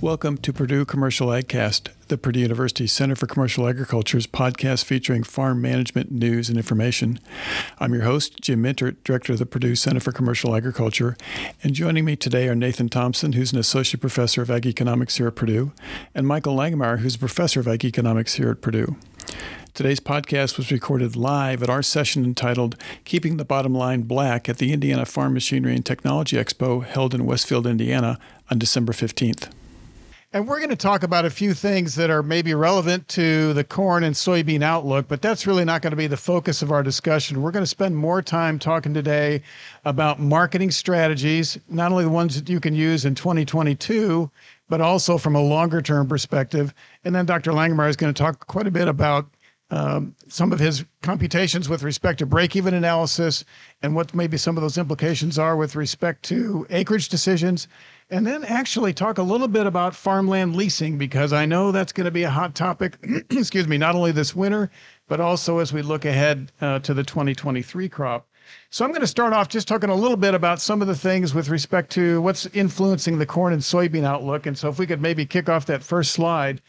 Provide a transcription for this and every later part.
Welcome to Purdue Commercial AgCast, the Purdue University Center for Commercial Agriculture's podcast featuring farm management news and information. I'm your host, Jim Mintert, Director of the Purdue Center for Commercial Agriculture, and joining me today are Nathan Thompson, who's an Associate Professor of Ag Economics here at Purdue, and Michael Langemeier, who's a Professor of Ag Economics here at Purdue. Today's podcast was recorded live at our session entitled Keeping the Bottom Line Black at the Indiana Farm Machinery and Technology Expo held in Westfield, Indiana on December 15th. And we're going to talk about a few things that are maybe relevant to the corn and soybean outlook, but that's really not going to be the focus of our discussion. We're going to spend more time talking today about marketing strategies, not only the ones that you can use in 2022, but also from a longer-term perspective. And then Dr. Langemeier is going to talk quite a bit about some of his computations with respect to break-even analysis and what maybe some of those implications are with respect to acreage decisions, and then actually talk a little bit about farmland leasing, because I know that's going to be a hot topic, excuse me, not only this winter, but also as we look ahead to the 2023 crop. So I'm going to start off just talking a little bit about some of the things with respect to what's influencing the corn and soybean outlook. And so if we could maybe kick off that first slide.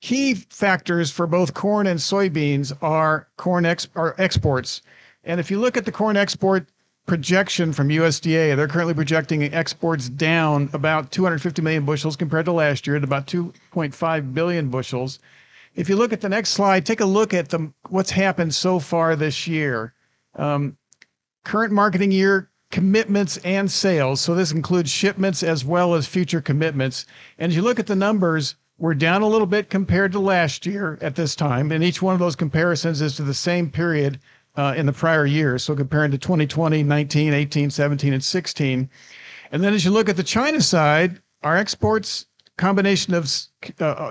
Key factors for both corn and soybeans are corn exports. And if you look at the corn export projection from USDA, they're currently projecting exports down about 250 million bushels compared to last year at about 2.5 billion bushels. If you look at the next slide, take a look at what's happened so far this year. Current marketing year commitments and sales. So this includes shipments as well as future commitments. And as you look at the numbers, we're down a little bit compared to last year at this time, and each one of those comparisons is to the same period in the prior year, so comparing to 2020, 19, 18, 17, and 16. And then as you look at the China side, our exports, combination of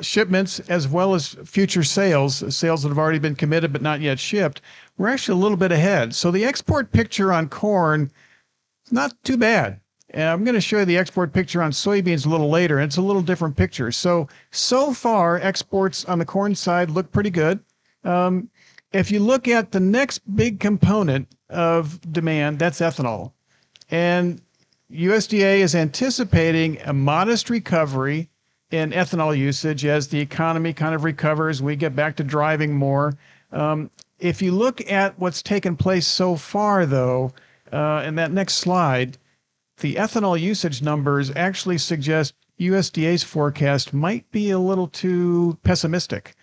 shipments as well as future sales that have already been committed but not yet shipped, we're actually a little bit ahead. So the export picture on corn, not too bad. And I'm going to show you the export picture on soybeans a little later, and it's a little different picture. So far, exports on the corn side look pretty good. If you look at the next big component of demand, that's ethanol. And USDA is anticipating a modest recovery in ethanol usage as the economy kind of recovers, we get back to driving more. If you look at what's taken place so far, though, in that next slide, the ethanol usage numbers actually suggest USDA's forecast might be a little too pessimistic.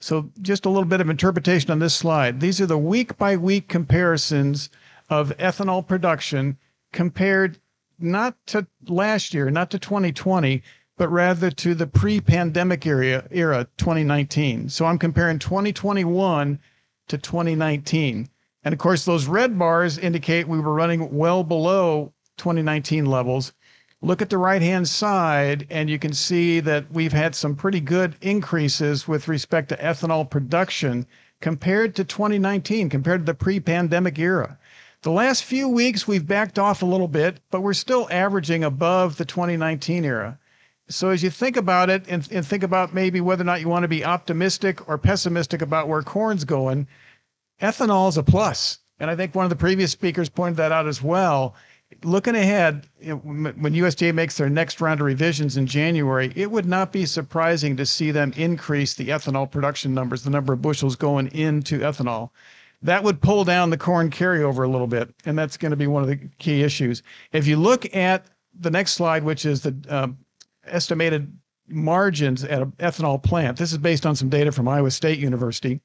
So just a little bit of interpretation on this slide. These are the week-by-week comparisons of ethanol production compared not to last year, not to 2020, but rather to the pre-pandemic era 2019. So I'm comparing 2021 to 2019. And, of course, those red bars indicate we were running well below 2019 levels. Look at the right-hand side, and you can see that we've had some pretty good increases with respect to ethanol production compared to 2019, compared to the pre-pandemic era. The last few weeks, we've backed off a little bit, but we're still averaging above the 2019 era. So as you think about it and think about maybe whether or not you want to be optimistic or pessimistic about where corn's going, ethanol is a plus. And I think one of the previous speakers pointed that out as well. Looking ahead, when USDA makes their next round of revisions in January, it would not be surprising to see them increase the ethanol production numbers, the number of bushels going into ethanol. That would pull down the corn carryover a little bit, and that's going to be one of the key issues. If you look at the next slide, which is the estimated margins at an ethanol plant, this is based on some data from Iowa State University.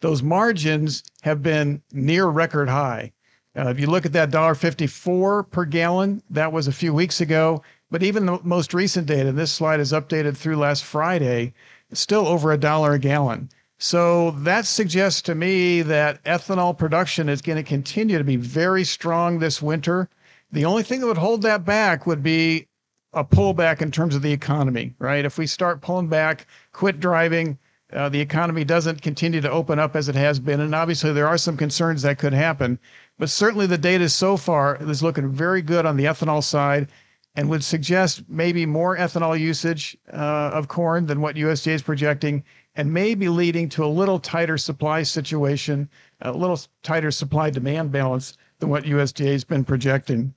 Those margins have been near record high. If you look at that $1.54 per gallon, that was a few weeks ago. But even the most recent data, this slide is updated through last Friday, still over $1 a gallon. So that suggests to me that ethanol production is going to continue to be very strong this winter. The only thing that would hold that back would be a pullback in terms of the economy, right? If we start pulling back, quit driving, the economy doesn't continue to open up as it has been. And obviously there are some concerns that could happen. But certainly the data so far is looking very good on the ethanol side and would suggest maybe more ethanol usage of corn than what USDA is projecting, and maybe leading to a little tighter supply situation, a little tighter supply-demand balance than what USDA has been projecting.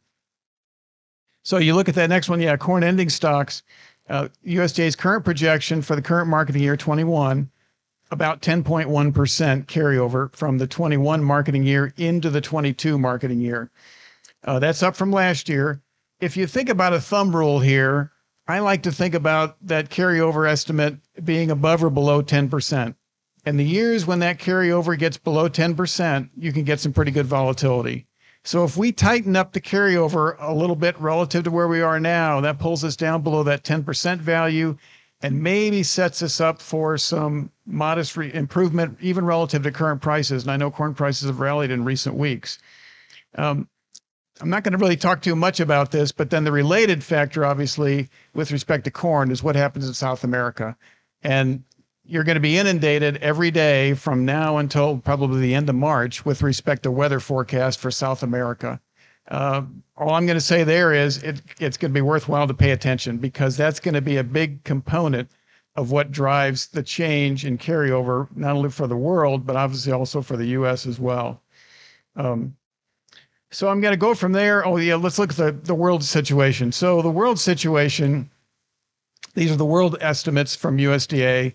So you look at that next one, yeah, corn ending stocks. USDA's current projection for the current marketing year, 21, about 10.1% carryover from the 21 marketing year into the 22 marketing year. That's up from last year. If you think about a thumb rule here, I like to think about that carryover estimate being above or below 10%. And the years when that carryover gets below 10%, you can get some pretty good volatility. So if we tighten up the carryover a little bit relative to where we are now, that pulls us down below that 10% value and maybe sets us up for some modest improvement, even relative to current prices. And I know corn prices have rallied in recent weeks. I'm not going to really talk too much about this, but then the related factor, obviously, with respect to corn is what happens in South America. And you're going to be inundated every day from now until probably the end of March with respect to weather forecast for South America. All I'm going to say there is it's going to be worthwhile to pay attention, because that's going to be a big component of what drives the change in carryover, not only for the world, but obviously also for the U.S. as well. So I'm going to go from there. Oh, yeah, let's look at the world situation. So the world situation, these are the world estimates from USDA.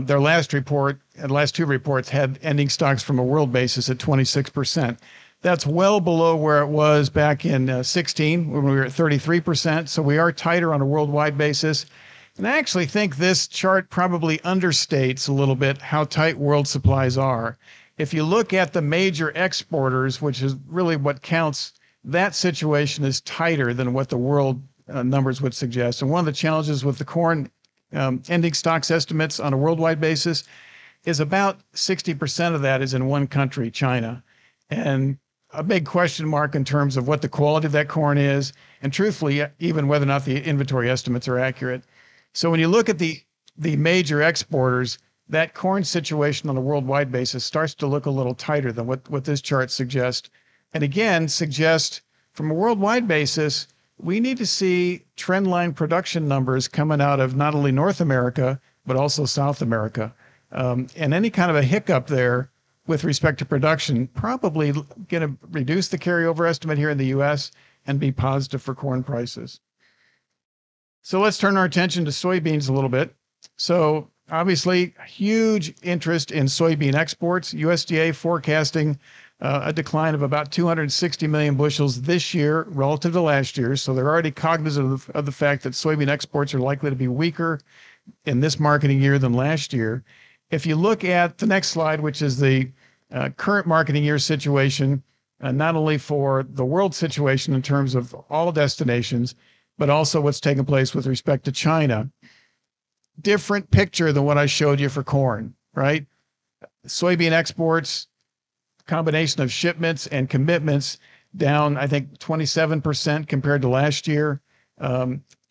Their last report and last two reports had ending stocks from a world basis at 26%. That's well below where it was back in 16 when we were at 33%. So we are tighter on a worldwide basis. And I actually think this chart probably understates a little bit how tight world supplies are. If you look at the major exporters, which is really what counts, that situation is tighter than what the world numbers would suggest. And one of the challenges with the corn ending stocks estimates on a worldwide basis is about 60% of that is in one country, China. And a big question mark in terms of what the quality of that corn is, and truthfully, even whether or not the inventory estimates are accurate. So when you look at the major exporters, that corn situation on a worldwide basis starts to look a little tighter than what this chart suggests. And again, suggests from a worldwide basis, we need to see trendline production numbers coming out of not only North America, but also South America. And any kind of a hiccup there with respect to production, probably going to reduce the carryover estimate here in the U.S. and be positive for corn prices. So let's turn our attention to soybeans a little bit. So obviously, huge interest in soybean exports. USDA forecasting a decline of about 260 million bushels this year relative to last year. So they're already cognizant of the fact that soybean exports are likely to be weaker in this marketing year than last year. If you look at the next slide, which is the current marketing year situation, not only for the world situation in terms of all destinations, but also what's taking place with respect to China. Different picture than what I showed you for corn, right? Soybean exports, combination of shipments and commitments down, I think, 27% compared to last year.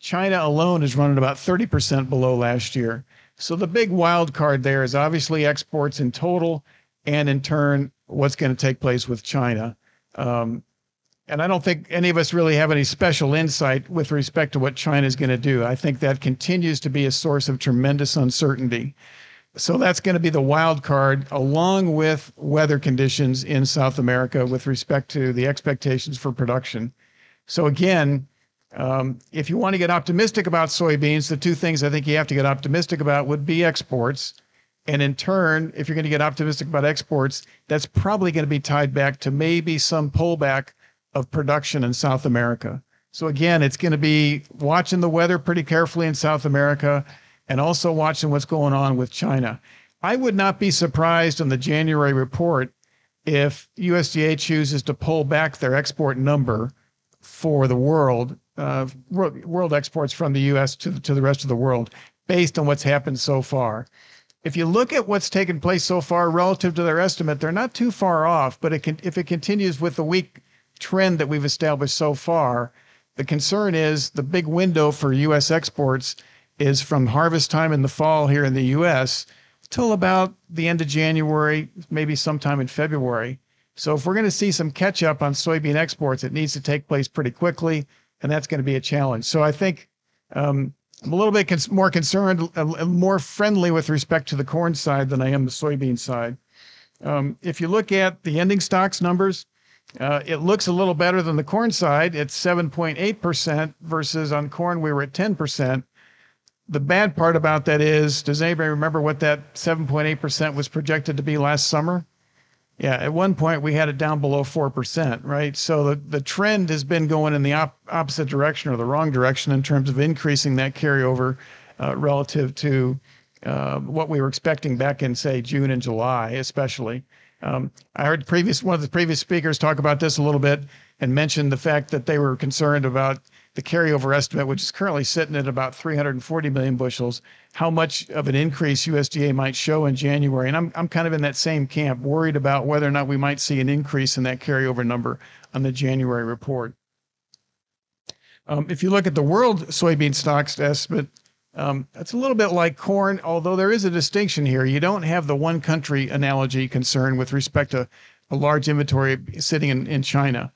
China alone is running about 30% below last year. So the big wild card there is obviously exports in total, and in turn, what's going to take place with China. And I don't think any of us really have any special insight with respect to what China is going to do. I think that continues to be a source of tremendous uncertainty. So that's going to be the wild card, along with weather conditions in South America with respect to the expectations for production. So again, if you want to get optimistic about soybeans, the two things I think you have to get optimistic about would be exports. And in turn, if you're going to get optimistic about exports, that's probably going to be tied back to maybe some pullback of production in South America. So again, it's going to be watching the weather pretty carefully in South America and also watching what's going on with China. I would not be surprised in the January report if USDA chooses to pull back their export number for the world, world exports from the US to the rest of the world, based on what's happened so far. If you look at what's taken place so far relative to their estimate, they're not too far off, but if it continues with the weak trend that we've established so far, the concern is the big window for U.S. exports is from harvest time in the fall here in the U.S. till about the end of January, maybe sometime in February. So if we're going to see some catch up on soybean exports, it needs to take place pretty quickly, and that's going to be a challenge. So I think I'm a little bit more concerned, more friendly with respect to the corn side than I am the soybean side. If you look at the ending stocks numbers, It looks a little better than the corn side. It's 7.8% versus on corn we were at 10%. The bad part about that is, does anybody remember what that 7.8% was projected to be last summer? Yeah, at one point we had it down below 4%, right? So the trend has been going in the opposite direction, or the wrong direction, in terms of increasing that carryover relative to what we were expecting back in, say, June and July, especially. I heard one of the previous speakers talk about this a little bit and mentioned the fact that they were concerned about the carryover estimate, which is currently sitting at about 340 million bushels, how much of an increase USDA might show in January. And I'm kind of in that same camp, worried about whether or not we might see an increase in that carryover number on the January report. If you look at the world soybean stocks estimate, it's a little bit like corn, although there is a distinction here. You don't have the one country analogy concern with respect to a large inventory sitting in China.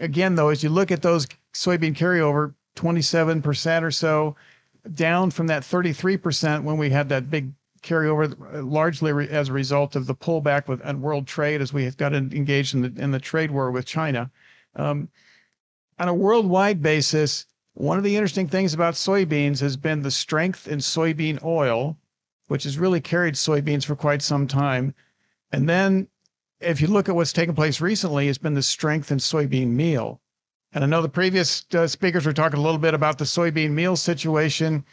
Again, though, as you look at those soybean carryover, 27% or so, down from that 33% when we had that big carryover, largely as a result of the pullback on world trade as we got engaged in the trade war with China. On a worldwide basis, one of the interesting things about soybeans has been the strength in soybean oil, which has really carried soybeans for quite some time. And then if you look at what's taken place recently, it's been the strength in soybean meal. And I know the previous speakers were talking a little bit about the soybean meal situation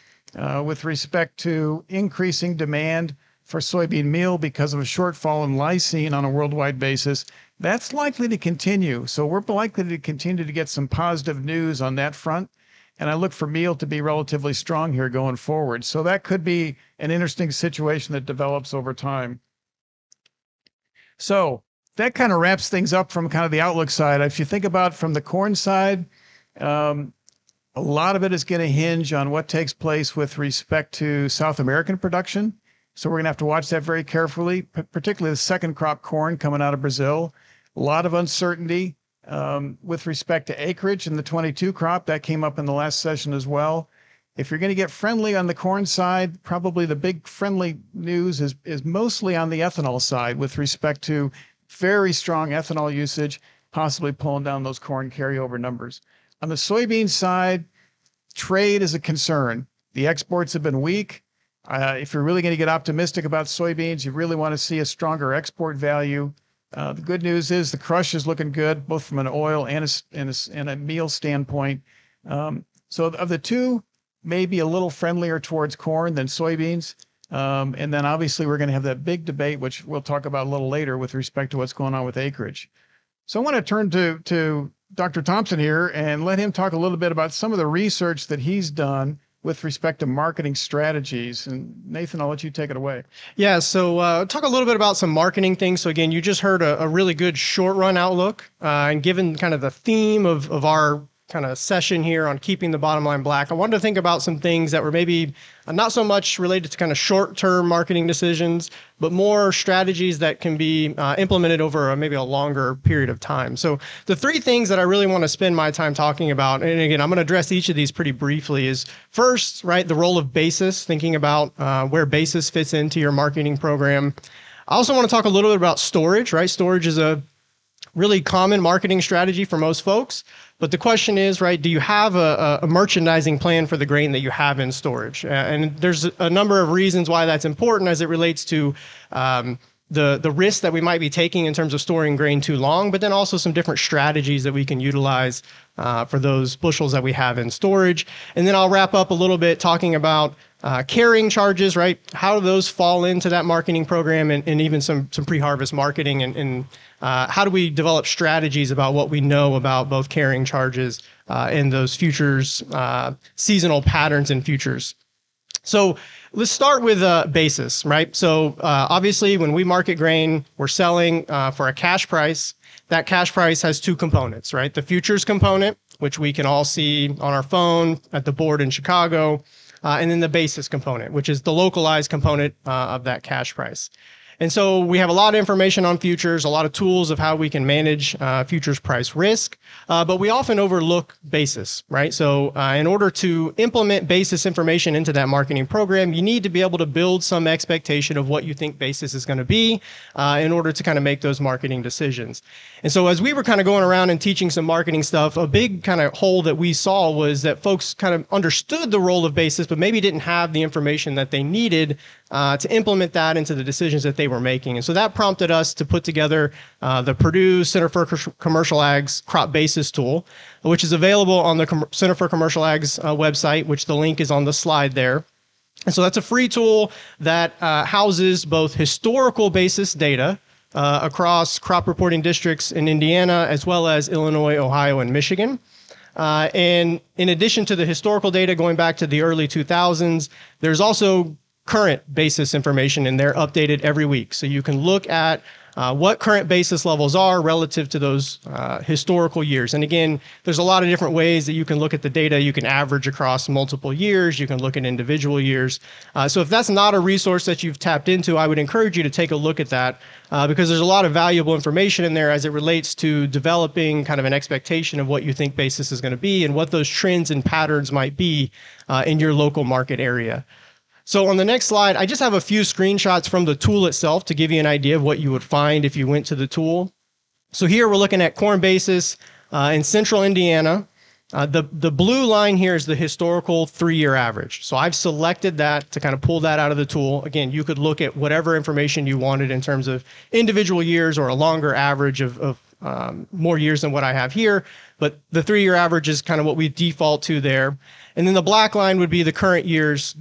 with respect to increasing demand for soybean meal because of a shortfall in lysine on a worldwide basis. That's likely to continue. So we're likely to continue to get some positive news on that front. And I look for meal to be relatively strong here going forward. So that could be an interesting situation that develops over time. So that kind of wraps things up from kind of the outlook side. If you think about from the corn side, a lot of it is going to hinge on what takes place with respect to South American production. So we're going to have to watch that very carefully, particularly the second crop corn coming out of Brazil. A lot of uncertainty with respect to acreage in the 22 crop. That came up in the last session as well. If you're going to get friendly on the corn side, probably the big friendly news is mostly on the ethanol side with respect to very strong ethanol usage, possibly pulling down those corn carryover numbers. On the soybean side, trade is a concern. The exports have been weak. If you're really going to get optimistic about soybeans, you really want to see a stronger export value. The good news is the crush is looking good, both from an oil and a meal standpoint. So of the two, maybe a little friendlier towards corn than soybeans. And then obviously we're going to have that big debate, which we'll talk about a little later, with respect to what's going on with acreage. So I want to turn to Dr. Thompson here and let him talk a little bit about some of the research that he's done with respect to marketing strategies. And Nathan, I'll let you take it away. Yeah, so talk a little bit about some marketing things. So again, you just heard a really good short run outlook, and given kind of the theme of our kind of session here on keeping the bottom line black, I wanted to think about some things that were maybe not so much related to kind of short-term marketing decisions, but more strategies that can be implemented over maybe a longer period of time. So the three things that I really want to spend my time talking about, and again, I'm going to address each of these pretty briefly, is first, right, the role of basis, thinking about where basis fits into your marketing program. I also want to talk a little bit about storage, right? Storage is a really common marketing strategy for most folks. But the question is, right, do you have a merchandising plan for the grain that you have in storage? And there's a number of reasons why that's important as it relates to the risk that we might be taking in terms of storing grain too long, but then also some different strategies that we can utilize for those bushels that we have in storage. And then I'll wrap up a little bit talking about carrying charges, right? How do those fall into that marketing program, and even some pre-harvest marketing, and how do we develop strategies about what we know about both carrying charges and those futures, seasonal patterns and futures. So let's start with basis, right? So obviously when we market grain, we're selling for a cash price. That cash price has two components, right? The futures component, which we can all see on our phone at the board in Chicago, and then the basis component, which is the localized component of that cash price. And so we have a lot of information on futures, a lot of tools of how we can manage futures price risk, but we often overlook basis, right? So in order to implement basis information into that marketing program, you need to be able to build some expectation of what you think basis is going to be in order to kind of make those marketing decisions. And so as we were kind of going around and teaching some marketing stuff, a big kind of hole that we saw was that folks kind of understood the role of basis, but maybe didn't have the information that they needed to implement that into the decisions that they were making. And so that prompted us to put together the Purdue Center for Commercial Ag's Crop Basis Tool, which is available on the Center for Commercial Ag's website, which the link is on the slide there. And so that's a free tool that houses both historical basis data across crop reporting districts in Indiana, as well as Illinois, Ohio, and Michigan. And in addition to the historical data going back to the early 2000s, there's also current basis information, and they're updated every week. So you can look at what current basis levels are relative to those historical years. And again, there's a lot of different ways that you can look at the data. You can average across multiple years. You can look at individual years. So if that's not a resource that you've tapped into, I would encourage you to take a look at that because there's a lot of valuable information in there as it relates to developing kind of an expectation of what you think basis is going to be and what those trends and patterns might be in your local market area. So on the next slide, I just have a few screenshots from the tool itself to give you an idea of what you would find if you went to the tool. So here we're looking at corn basis in central Indiana. The blue line here is the historical three-year average. So I've selected that to kind of pull that out of the tool. Again, you could look at whatever information you wanted in terms of individual years or a longer average of more years than what I have here, but the three-year average is kind of what we default to there. And then the black line would be the current year's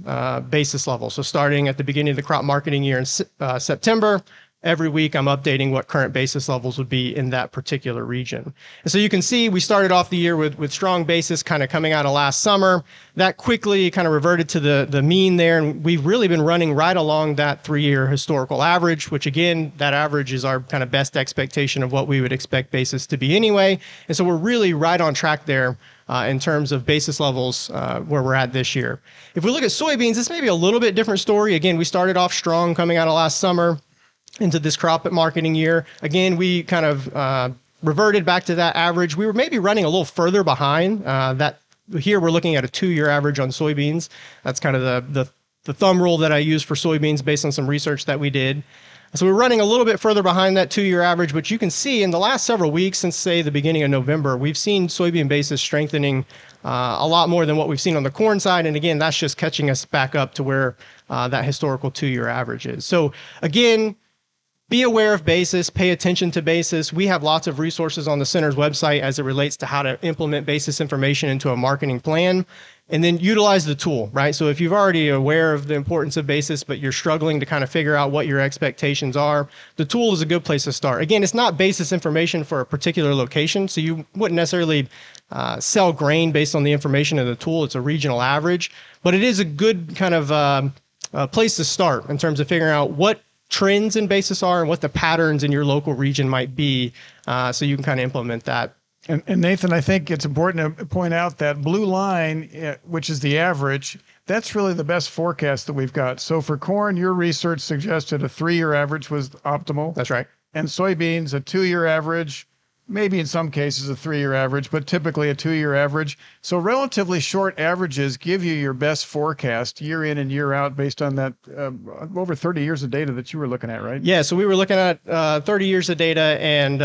basis level. So starting at the beginning of the crop marketing year in September, every week I'm updating what current basis levels would be in that particular region. And so you can see we started off the year with strong basis kind of coming out of last summer. That quickly kind of reverted to the mean there, and we've really been running right along that three-year historical average, which again, that average is our kind of best expectation of what we would expect basis to be anyway. And so we're really right on track there in terms of basis levels where we're at this year. If we look at soybeans, this may be a little bit different story. Again, we started off strong coming out of last summer into this crop marketing year. Again, we kind of reverted back to that average. We were maybe running a little further behind that. Here we're looking at a two-year average on soybeans. That's kind of the thumb rule that I use for soybeans based on some research that we did. So we're running a little bit further behind that two-year average, but you can see in the last several weeks since, say, the beginning of November, we've seen soybean basis strengthening a lot more than what we've seen on the corn side. And again, that's just catching us back up to where that historical two-year average is. So again, be aware of basis, pay attention to basis. We have lots of resources on the center's website as it relates to how to implement basis information into a marketing plan, and then utilize the tool, right? So if you've already aware of the importance of basis, but you're struggling to kind of figure out what your expectations are, the tool is a good place to start. Again, it's not basis information for a particular location, so you wouldn't necessarily sell grain based on the information of the tool. It's a regional average, but it is a good kind of place to start in terms of figuring out what trends in basis are and what the patterns in your local region might be, so you can kind of implement that. And Nathan, I think it's important to point out that blue line, which is the average, that's really the best forecast that we've got. So for corn, your research suggested a three-year average was optimal. That's right. And soybeans, a two-year average, maybe in some cases a three-year average, but typically a two-year average. So relatively short averages give you your best forecast year in and year out based on that over 30 years of data that you were looking at, right? Yeah, so we were looking at 30 years of data, and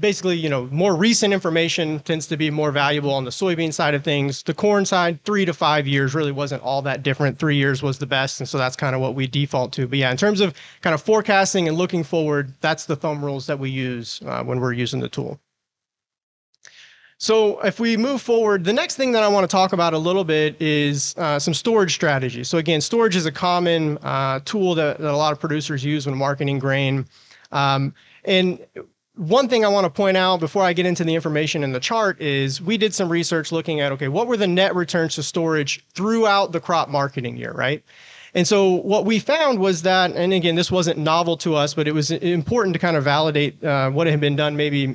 basically, you know, more recent information tends to be more valuable on the soybean side of things. The corn side, 3 to 5 years really wasn't all that different. 3 years was the best. And so that's kind of what we default to. But yeah, in terms of kind of forecasting and looking forward, that's the thumb rules that we use when we're using the tool. So if we move forward, the next thing that I want to talk about a little bit is some storage strategies. So again, storage is a common tool that a lot of producers use when marketing grain. One thing I want to point out before I get into the information in the chart is we did some research looking at, okay, what were the net returns to storage throughout the crop marketing year, right? And so what we found was that, and again, this wasn't novel to us, but it was important to kind of validate what had been done maybe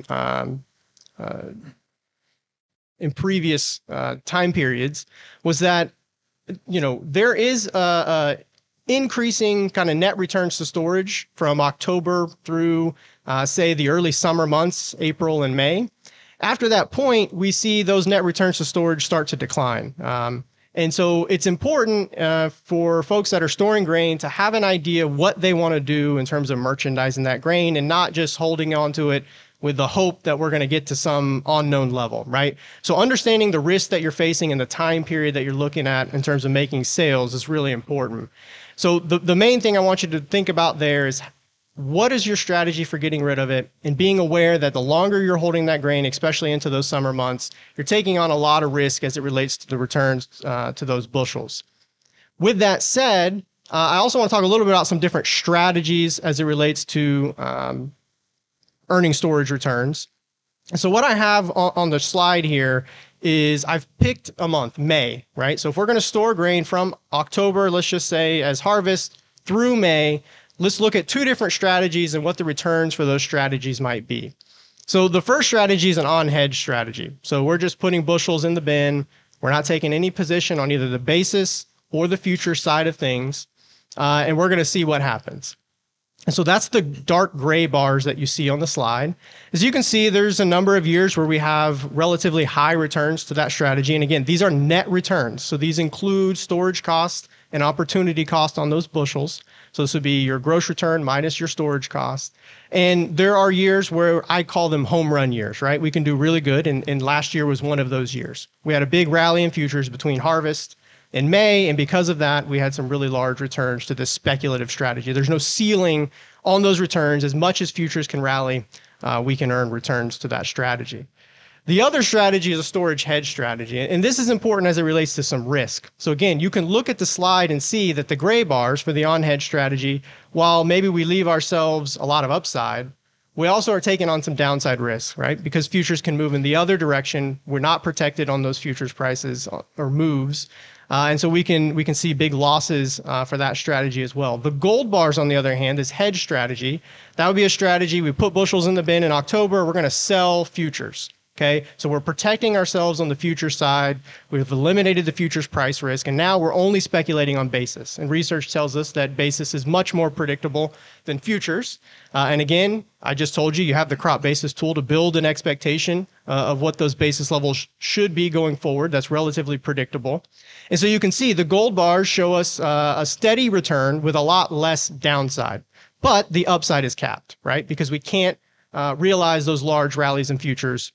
in previous time periods, was that, you know, there is an increasing kind of net returns to storage from October through, say, the early summer months, April and May. After that point, we see those net returns to storage start to decline. And so it's important for folks that are storing grain to have an idea what they want to do in terms of merchandising that grain and not just holding on to it with the hope that we're going to get to some unknown level, right? So understanding the risk that you're facing and the time period that you're looking at in terms of making sales is really important. So the main thing I want you to think about there is, what is your strategy for getting rid of it, and being aware that the longer you're holding that grain, especially into those summer months, you're taking on a lot of risk as it relates to the returns to those bushels. With that said, I also want to talk a little bit about some different strategies as it relates to earning storage returns. So what I have on the slide here is I've picked a month, May, right? So if we're going to store grain from October, let's just say as harvest, through May, let's look at two different strategies and what the returns for those strategies might be. So the first strategy is an on-hedge strategy. So we're just putting bushels in the bin. We're not taking any position on either the basis or the future side of things, and we're going to see what happens. And so that's the dark gray bars that you see on the slide. As you can see, there's a number of years where we have relatively high returns to that strategy. And again, these are net returns. So these include storage costs and opportunity cost on those bushels. So this would be your gross return minus your storage cost. And there are years where I call them home run years, right? We can do really good. And last year was one of those years. We had a big rally in futures between harvest in May, and because of that, we had some really large returns to this speculative strategy. There's no ceiling on those returns. As much as futures can rally, we can earn returns to that strategy. The other strategy is a storage hedge strategy, and this is important as it relates to some risk. So again, you can look at the slide and see that the gray bars for the on-hedge strategy, while maybe we leave ourselves a lot of upside, we also are taking on some downside risk, right? Because futures can move in the other direction. We're not protected on those futures prices or moves. And so we can see big losses for that strategy as well. The gold bars, on the other hand, is hedge strategy. That would be a strategy. We put bushels in the bin in October. We're going to sell futures. Okay, so we're protecting ourselves on the future side. We've eliminated the futures price risk, and now we're only speculating on basis. And research tells us that basis is much more predictable than futures. And again, I just told you, you have the crop basis tool to build an expectation of what those basis levels should be going forward. That's relatively predictable. And so you can see the gold bars show us a steady return with a lot less downside. But the upside is capped, right? Because we can't realize those large rallies in futures.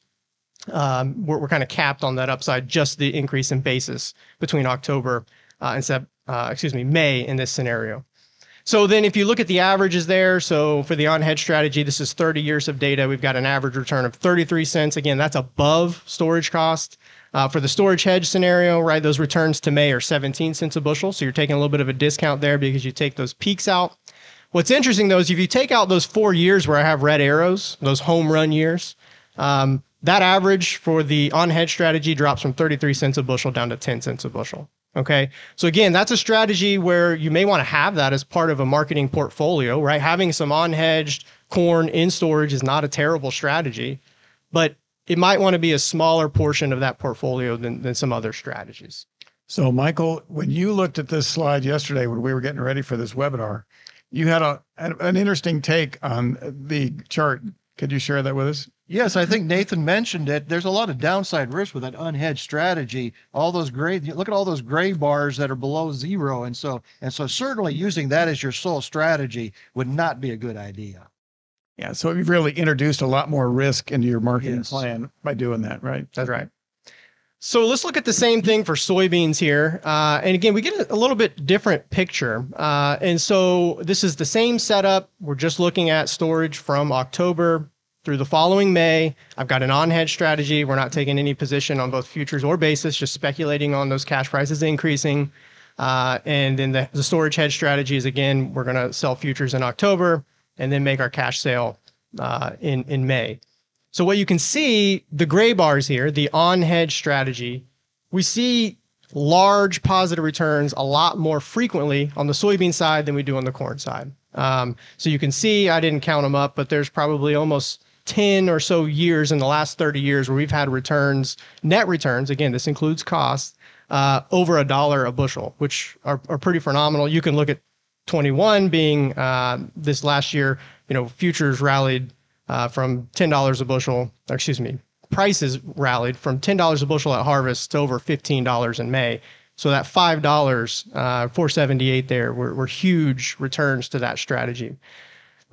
We're kind of capped on that upside, just the increase in basis between October and May in this scenario. So then if you look at the averages there, so for the on-hedge strategy, this is 30 years of data. We've got an average return of 33 cents. Again, that's above storage cost. For the storage hedge scenario, right, those returns to May are 17 cents a bushel. So you're taking a little bit of a discount there because you take those peaks out. What's interesting, though, is if you take out those 4 years where I have red arrows, those home run years, that average for the on-hedge strategy drops from 33 cents a bushel down to 10 cents a bushel. Okay, so again, that's a strategy where you may want to have that as part of a marketing portfolio, right? Having some on-hedged corn in storage is not a terrible strategy, but it might want to be a smaller portion of that portfolio than some other strategies. So Michael, when you looked at this slide yesterday when we were getting ready for this webinar, you had an interesting take on the chart. Could you share that with us? Yes, I think Nathan mentioned it. There's a lot of downside risk with that unhedged strategy. All those gray, look at all those gray bars that are below zero. And so certainly using that as your sole strategy would not be a good idea. Yeah, so you've really introduced a lot more risk into your marketing plan by doing that, right? That's right. So let's look at the same thing for soybeans here. And again, we get a little bit different picture. And so this is the same setup. We're just looking at storage from October through the following May. I've got an on-hedge strategy. We're not taking any position on both futures or basis, just speculating on those cash prices increasing. And then the storage hedge strategy is, again, we're going to sell futures in October and then make our cash sale in May. So what you can see, the gray bars here, the on-hedge strategy, we see large positive returns a lot more frequently on the soybean side than we do on the corn side. So you can see, I didn't count them up, but there's probably almost 10 or so years in the last 30 years where we've had returns, net returns, again, this includes costs, over $1 a bushel, which are pretty phenomenal. You can look at 21 being this last year, futures rallied from $10 a bushel, prices rallied from $10 a bushel at harvest to over $15 in May. So that $5, $4.78 there were huge returns to that strategy.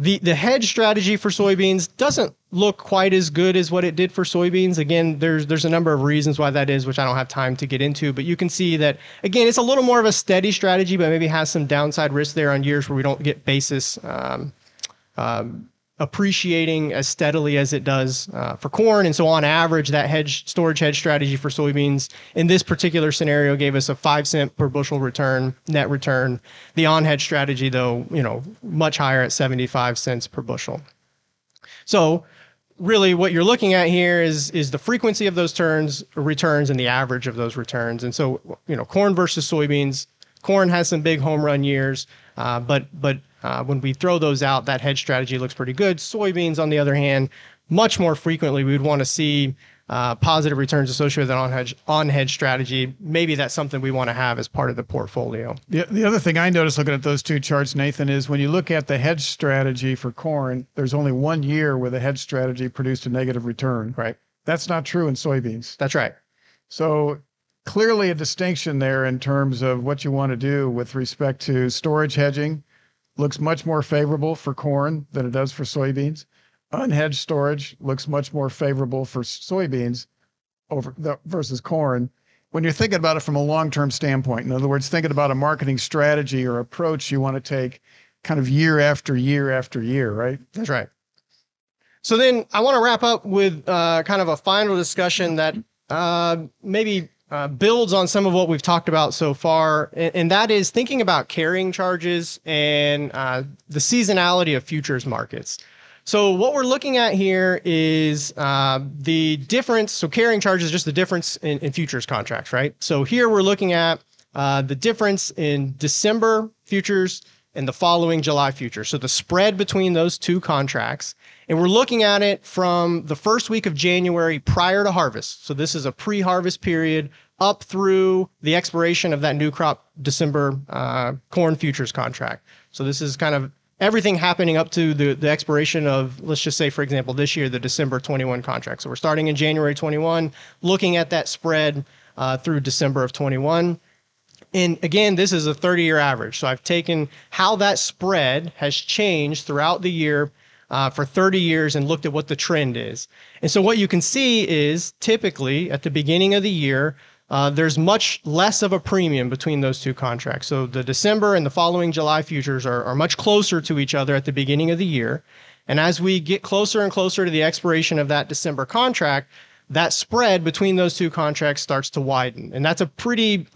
The hedge strategy for soybeans doesn't look quite as good as what it did for soybeans. Again, there's a number of reasons why that is, which I don't have time to get into, but you can see that, again, it's a little more of a steady strategy, but maybe has some downside risk there on years where we don't get basis appreciating as steadily as it does for corn. And so on average, that storage hedge strategy for soybeans in this particular scenario gave us a 5 cent per bushel return, net return. The on hedge strategy, though, much higher at 75 cents per bushel. So really what you're looking at here is the frequency of those returns and the average of those returns. And so, corn versus soybeans, corn has some big home run years, but when we throw those out, that hedge strategy looks pretty good. Soybeans, on the other hand, much more frequently, we would want to see positive returns associated with an on-hedge strategy. Maybe that's something we want to have as part of the portfolio. The other thing I noticed looking at those two charts, Nathan, is when you look at the hedge strategy for corn, there's only 1 year where the hedge strategy produced a negative return. Right. That's not true in soybeans. That's right. So clearly a distinction there in terms of what you want to do with respect to storage hedging. Looks much more favorable for corn than it does for soybeans. Unhedged storage looks much more favorable for soybeans versus corn. When you're thinking about it from a long-term standpoint, in other words, thinking about a marketing strategy or approach you want to take kind of year after year after year, right? That's right. So then I want to wrap up with kind of a final discussion that maybe builds on some of what we've talked about so far, and that is thinking about carrying charges and the seasonality of futures markets. So what we're looking at here is the difference. So carrying charges is just the difference in futures contracts, right? So here we're looking at the difference in December futures and the following July futures. So the spread between those two contracts. And we're looking at it from the first week of January prior to harvest. So this is a pre-harvest period up through the expiration of that new crop December corn futures contract. So this is kind of everything happening up to the expiration of, let's just say, for example, this year, the December 21 contract. So we're starting in January 21, looking at that spread through December of 21. And again, this is a 30-year average. So I've taken how that spread has changed throughout the year for 30 years and looked at what the trend is. And so what you can see is typically at the beginning of the year, there's much less of a premium between those two contracts. So the December and the following July futures are much closer to each other at the beginning of the year. And as we get closer and closer to the expiration of that December contract, that spread between those two contracts starts to widen. And that's a pretty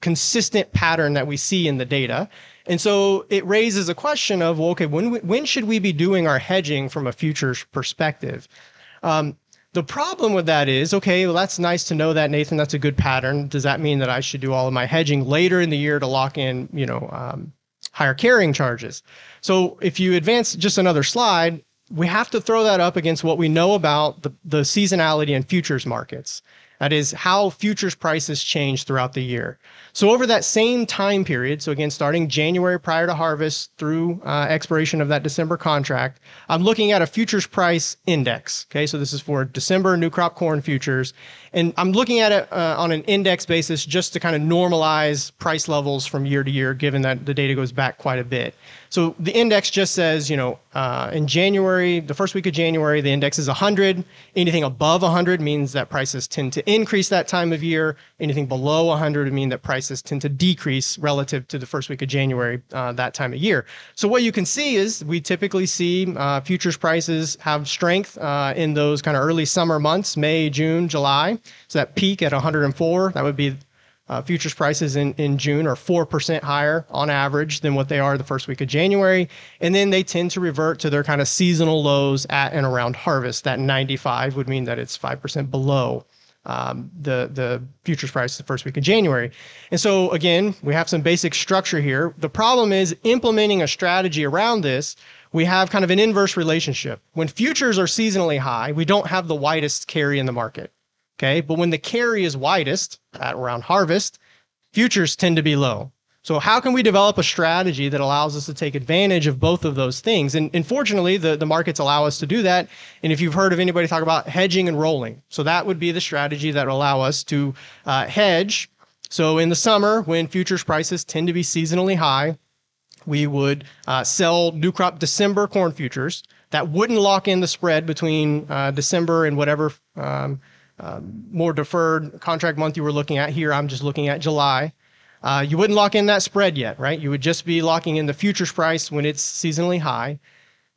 consistent pattern that we see in the data. And so it raises a question of, well, okay, when should we be doing our hedging from a futures perspective? The problem with that is, okay, well, that's nice to know that, Nathan, that's a good pattern. Does that mean that I should do all of my hedging later in the year to lock in, higher carrying charges? So if you advance just another slide, we have to throw that up against what we know about the seasonality in futures markets. That is how futures prices change throughout the year. So over that same time period, so again, starting January prior to harvest through expiration of that December contract, I'm looking at a futures price index. Okay, so this is for December new crop corn futures. And I'm looking at it on an index basis just to kind of normalize price levels from year to year, given that the data goes back quite a bit. So the index just says, in January, the first week of January, the index is 100. Anything above 100 means that prices tend to increase that time of year. Anything below 100 would mean that prices tend to decrease relative to the first week of January that time of year. So what you can see is we typically see futures prices have strength in those kind of early summer months, May, June, July. So that peak at 104, that would be futures prices in June are 4% higher on average than what they are the first week of January. And then they tend to revert to their kind of seasonal lows at and around harvest. That 95 would mean that it's 5% below the futures price the first week of January. And so again, we have some basic structure here. The problem is implementing a strategy around this. We have kind of an inverse relationship. When futures are seasonally high, we don't have the widest carry in the market. Okay, but when the carry is widest at around harvest, futures tend to be low. So how can we develop a strategy that allows us to take advantage of both of those things? And fortunately, the markets allow us to do that. And if you've heard of anybody talk about hedging and rolling, so that would be the strategy that will allow us to hedge. So in the summer, when futures prices tend to be seasonally high, we would sell new crop December corn futures. That wouldn't lock in the spread between December and whatever more deferred contract month you were looking at. Here, I'm just looking at July. You wouldn't lock in that spread yet, right? You would just be locking in the futures price when it's seasonally high.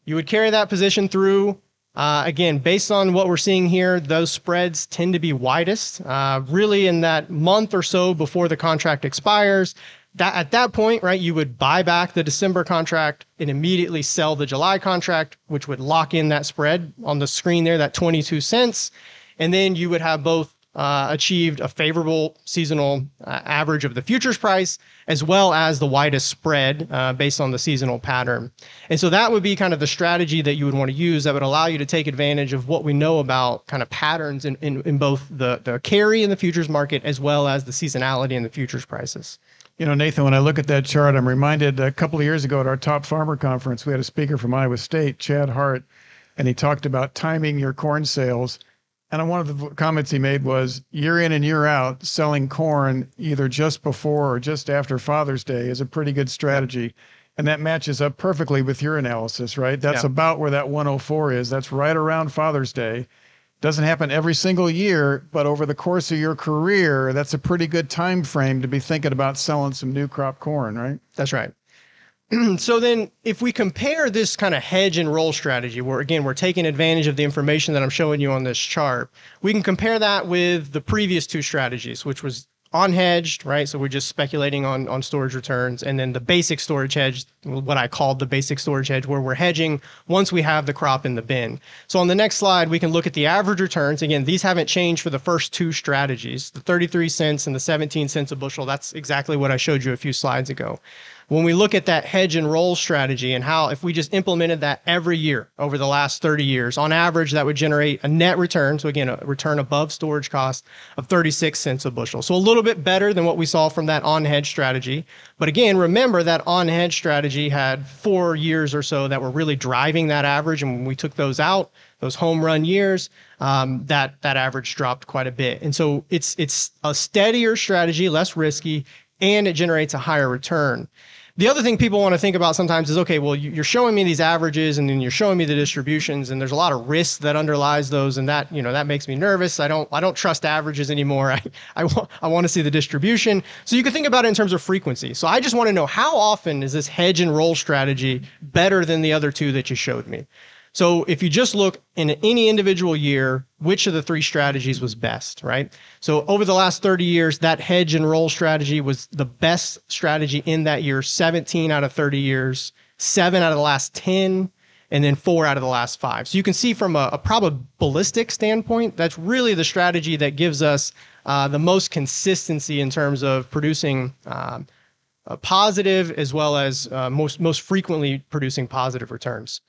You would carry that position through. Again, based on what we're seeing here, those spreads tend to be widest, really in that month or so before the contract expires. That, at that point, right, you would buy back the December contract and immediately sell the July contract, which would lock in that spread on the screen there, that 22 cents. And then you would have both achieved a favorable seasonal average of the futures price, as well as the widest spread based on the seasonal pattern. And so that would be kind of the strategy that you would want to use that would allow you to take advantage of what we know about kind of patterns in both the carry in the futures market, as well as the seasonality in the futures prices. You know, Nathan, when I look at that chart, I'm reminded a couple of years ago at our Top Farmer Conference, we had a speaker from Iowa State, Chad Hart, and he talked about timing your corn sales. And one of the comments he made was, year in and year out, selling corn either just before or just after Father's Day is a pretty good strategy. And that matches up perfectly with your analysis, right? That's about where that 104 is. That's right around Father's Day. Doesn't happen every single year, but over the course of your career, that's a pretty good time frame to be thinking about selling some new crop corn, right? That's right. So then if we compare this kind of hedge and roll strategy, where again, we're taking advantage of the information that I'm showing you on this chart, we can compare that with the previous two strategies, which was unhedged, right? So we're just speculating on storage returns, and then the basic storage hedge, what I called the basic storage hedge, where we're hedging once we have the crop in the bin. So on the next slide, we can look at the average returns. Again, these haven't changed for the first two strategies, the 33 cents and the 17 cents a bushel. That's exactly what I showed you a few slides ago. When we look at that hedge and roll strategy and how, if we just implemented that every year over the last 30 years, on average, that would generate a net return. So again, a return above storage cost of 36 cents a bushel. So a little bit better than what we saw from that on-hedge strategy. But again, remember that on-hedge strategy had 4 years or so that were really driving that average. And when we took those out, those home run years, that average dropped quite a bit. And so it's a steadier strategy, less risky, and it generates a higher return. The other thing people want to think about sometimes is, okay, well, you're showing me these averages and then you're showing me the distributions, and there's a lot of risk that underlies those, and that, you know, that makes me nervous. I don't trust averages anymore. I want to see the distribution. So you can think about it in terms of frequency. So I just want to know, how often is this hedge and roll strategy better than the other two that you showed me? So if you just look in any individual year, which of the three strategies was best, right? So over the last 30 years, that hedge and roll strategy was the best strategy in that year, 17 out of 30 years, 7 out of the last 10, and then 4 out of the last 5. So you can see from a probabilistic standpoint, that's really the strategy that gives us the most consistency in terms of producing positive, as well as most frequently producing positive returns.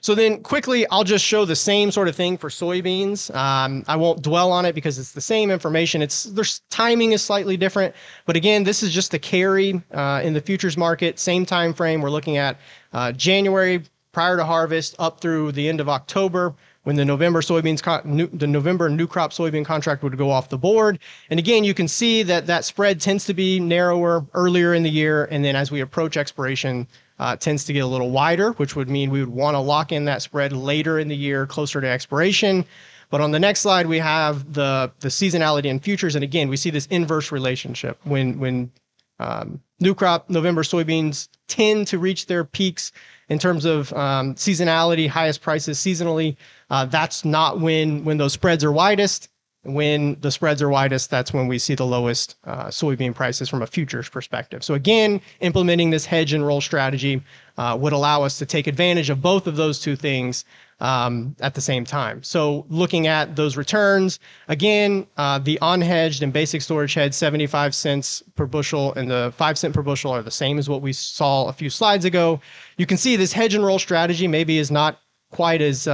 So then quickly, I'll just show the same sort of thing for soybeans. I won't dwell on it because it's the same information. Their timing is slightly different. But again, this is just the carry in the futures market. Same time frame. We're looking at January prior to harvest up through the end of October, when the November new crop soybean contract would go off the board. And again, you can see that spread tends to be narrower earlier in the year. And then as we approach expiration, tends to get a little wider, which would mean we would want to lock in that spread later in the year, closer to expiration. But on the next slide, we have the seasonality in futures. And again, we see this inverse relationship. When new crop November soybeans tend to reach their peaks in terms of seasonality, highest prices seasonally, that's not when those spreads are widest. When the spreads are widest, that's when we see the lowest soybean prices from a futures perspective. So again, implementing this hedge and roll strategy would allow us to take advantage of both of those two things at the same time. So looking at those returns, again, the unhedged and basic storage hedge, 75 cents per bushel and the 5 cent per bushel are the same as what we saw a few slides ago. You can see this hedge and roll strategy maybe is not quite as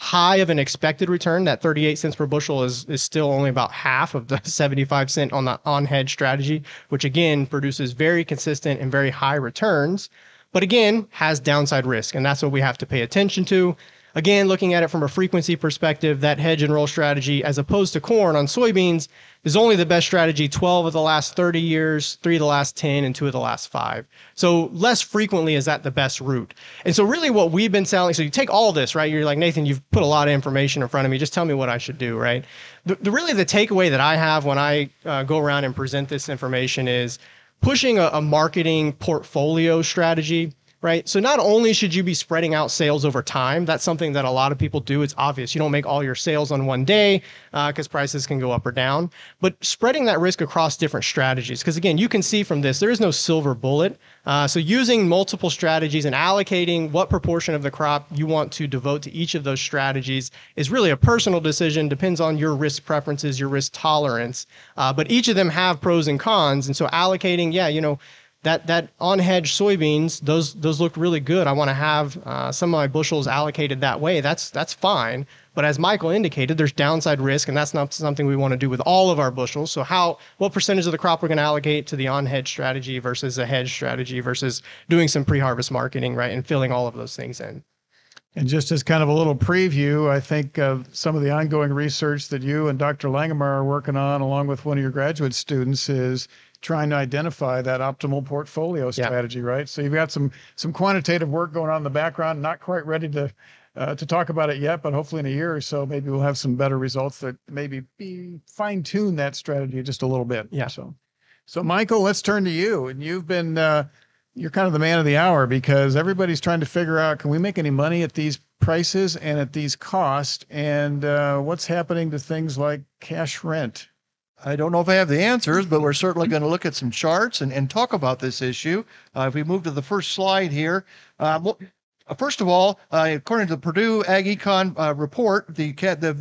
high of an expected return. That 38 cents per bushel is still only about half of the 75 cent on the on-hedge strategy, which again produces very consistent and very high returns, but again has downside risk. And that's what we have to pay attention to. Again, looking at it from a frequency perspective, that hedge and roll strategy, as opposed to corn on soybeans, is only the best strategy 12 of the last 30 years, 3 of the last 10, and 2 of the last 5. So less frequently is that the best route. And so really what we've been selling, so you take all this, right? You're like, Nathan, you've put a lot of information in front of me. Just tell me what I should do, right? Really the takeaway that I have when I go around and present this information is pushing a marketing portfolio strategy. Right? So not only should you be spreading out sales over time, that's something that a lot of people do. It's obvious. You don't make all your sales on one day because prices can go up or down, but spreading that risk across different strategies. Because again, you can see from this, there is no silver bullet. So using multiple strategies and allocating what proportion of the crop you want to devote to each of those strategies is really a personal decision, depends on your risk preferences, your risk tolerance. But each of them have pros and cons. And so allocating, that on-hedge soybeans, those look really good. I want to have some of my bushels allocated that way. That's fine. But as Michael indicated, there's downside risk, and that's not something we want to do with all of our bushels. So what percentage of the crop we're going to allocate to the on-hedge strategy versus a hedge strategy versus doing some pre-harvest marketing, right, and filling all of those things in. And just as kind of a little preview, I think of some of the ongoing research that you and Dr. Langemeier are working on, along with one of your graduate students, is trying to identify that optimal portfolio strategy, right? So you've got some quantitative work going on in the background, not quite ready to talk about it yet, but hopefully in a year or so, maybe we'll have some better results that maybe fine-tune that strategy just a little bit. Yeah. So Michael, let's turn to you. And you've been, you're kind of the man of the hour because everybody's trying to figure out, can we make any money at these prices and at these costs? And what's happening to things like cash rent? I don't know if I have the answers, but we're certainly going to look at some charts and talk about this issue. If we move to the first slide here, first of all, according to the Purdue Ag Econ report, the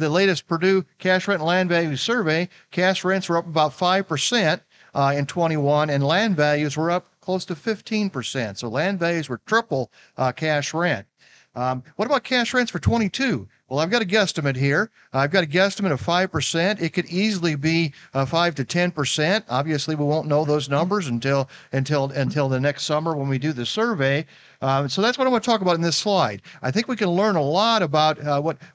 latest Purdue cash rent and land value survey, cash rents were up about 5% in 21, and land values were up close to 15%. So land values were triple cash rent. What about cash rents for 22? Well, I've got a guesstimate here. I've got a guesstimate of 5%. It could easily be 5 to 10%. Obviously, we won't know those numbers until the next summer when we do the survey. So that's what I want to talk about in this slide. I think we can learn a lot about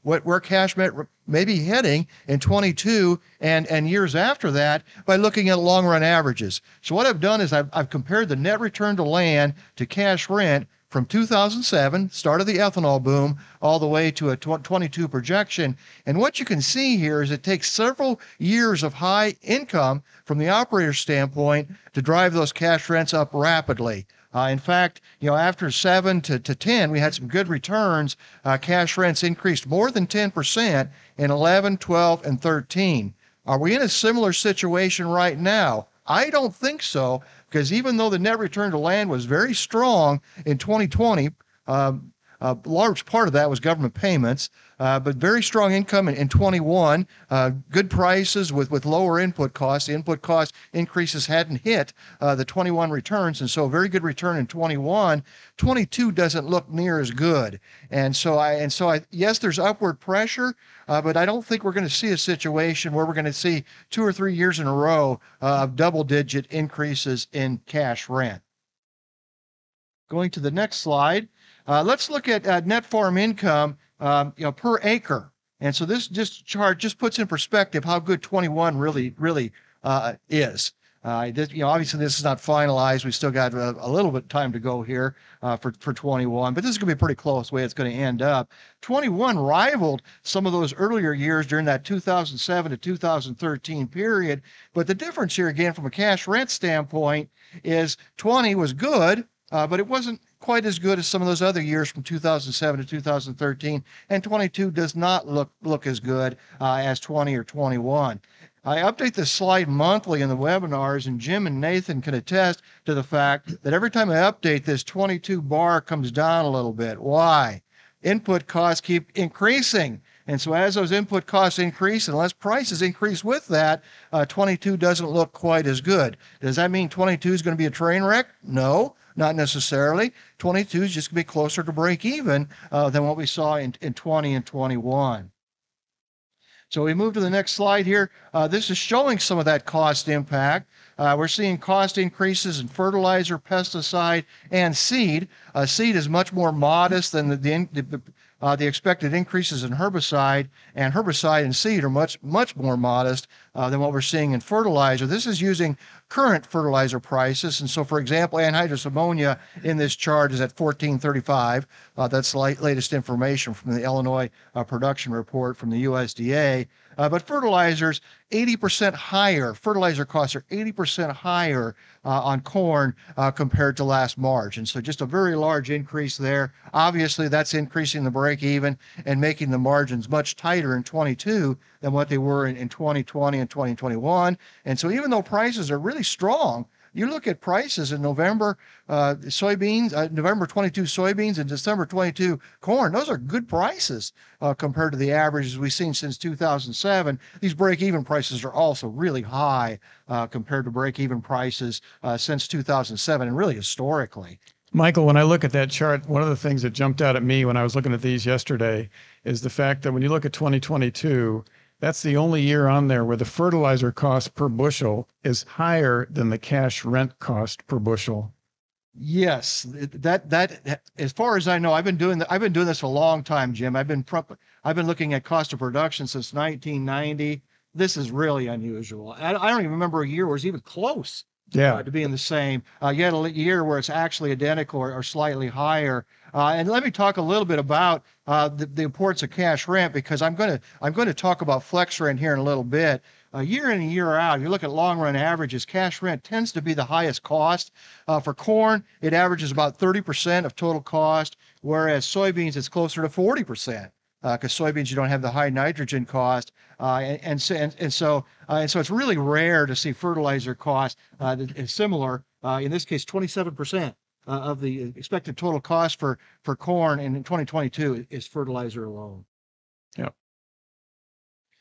where cash rent may be heading in 22 and years after that by looking at long run averages. So what I've done is I've compared the net return to land to cash rent from 2007, start of the ethanol boom, all the way to a 22 projection. And what you can see here is it takes several years of high income from the operator's standpoint to drive those cash rents up rapidly. In fact, after 7 to 10, we had some good returns. Cash rents increased more than 10% in 11, 12, and 13. Are we in a similar situation right now? I don't think so, because even though the net return to land was very strong in 2020, a large part of that was government payments, but very strong income in 21, good prices with lower input costs. The input cost increases hadn't hit the 21 returns, and so a very good return in 21. 22 doesn't look near as good. And so yes, there's upward pressure, but I don't think we're going to see a situation where we're going to see 2 or 3 years in a row of double-digit increases in cash rent. Going to the next slide. Let's look at net farm income, per acre. And so this chart just puts in perspective how good 21 really is. Obviously this is not finalized. We still got a little bit of time to go here for 21, but this is going to be pretty close the way it's going to end up. 21 rivaled some of those earlier years during that 2007 to 2013 period. But the difference here, again, from a cash rent standpoint, is 20 was good, but it wasn't quite as good as some of those other years from 2007 to 2013, and 22 does not look as good as 20 or 21. I update this slide monthly in the webinars, and Jim and Nathan can attest to the fact that every time I update this, 22 bar comes down a little bit. Why? Input costs keep increasing. And so as those input costs increase, unless prices increase with that, 22 doesn't look quite as good. Does that mean 22 is going to be a train wreck? No. Not necessarily. 22 is just going to be closer to break even than what we saw in 20 and 21. So we move to the next slide here. This is showing some of that cost impact. We're seeing cost increases in fertilizer, pesticide, and seed. Seed is much more modest than the expected increases in herbicide, and herbicide and seed are much more modest than what we're seeing in fertilizer. This is using current fertilizer prices, and so, for example, anhydrous ammonia in this chart is at $14.35. That's latest information from the Illinois production report from the USDA. But fertilizers, 80% higher. Fertilizer costs are 80% higher on corn compared to last March. And so just a very large increase there. Obviously, that's increasing the break even and making the margins much tighter in 22 than what they were in 2020 and 2021. And so even though prices are really strong, you look at prices in November, November 22 soybeans and December 22 corn. Those are good prices compared to the averages we've seen since 2007. These break-even prices are also really high compared to break-even prices since 2007 and really historically. Michael, when I look at that chart, one of the things that jumped out at me when I was looking at these yesterday is the fact that when you look at 2022, that's the only year on there where the fertilizer cost per bushel is higher than the cash rent cost per bushel. Yes, that as far as I know, I've been doing this a long time, Jim. I've been looking at cost of production since 1990. This is really unusual. I don't even remember a year where it's even close. Yeah. To being the same. Yet a year where it's actually identical or slightly higher. And let me talk a little bit about the importance of cash rent, because I'm going to talk about flex rent here in a little bit. Year in and year out, if you look at long run averages, cash rent tends to be the highest cost. For corn, it averages about 30% of total cost, whereas soybeans it's closer to 40%. Because soybeans, you don't have the high nitrogen cost, and so it's really rare to see fertilizer cost that is similar. In this case, 27% of the expected total cost for corn in 2022 is fertilizer alone. Yeah.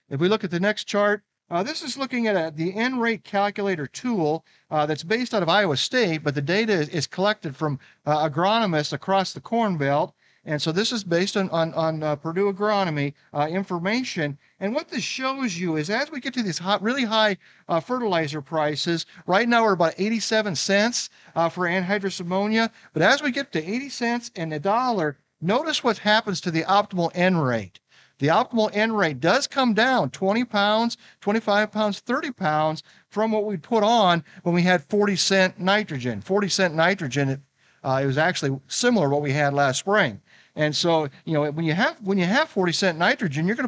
If we look at the next chart, this is looking at the N rate calculator tool that's based out of Iowa State, but the data is collected from agronomists across the Corn Belt. And so this is based on Purdue agronomy information. And what this shows you is as we get to these really high fertilizer prices, right now we're about 87 cents for anhydrous ammonia. But as we get to 80 cents and $1, notice what happens to the optimal N rate. The optimal N rate does come down 20 pounds, 25 pounds, 30 pounds from what we put on when we had 40-cent nitrogen. 40-cent nitrogen, it was actually similar to what we had last spring. And so, you know, when you have 40-cent nitrogen, you're going to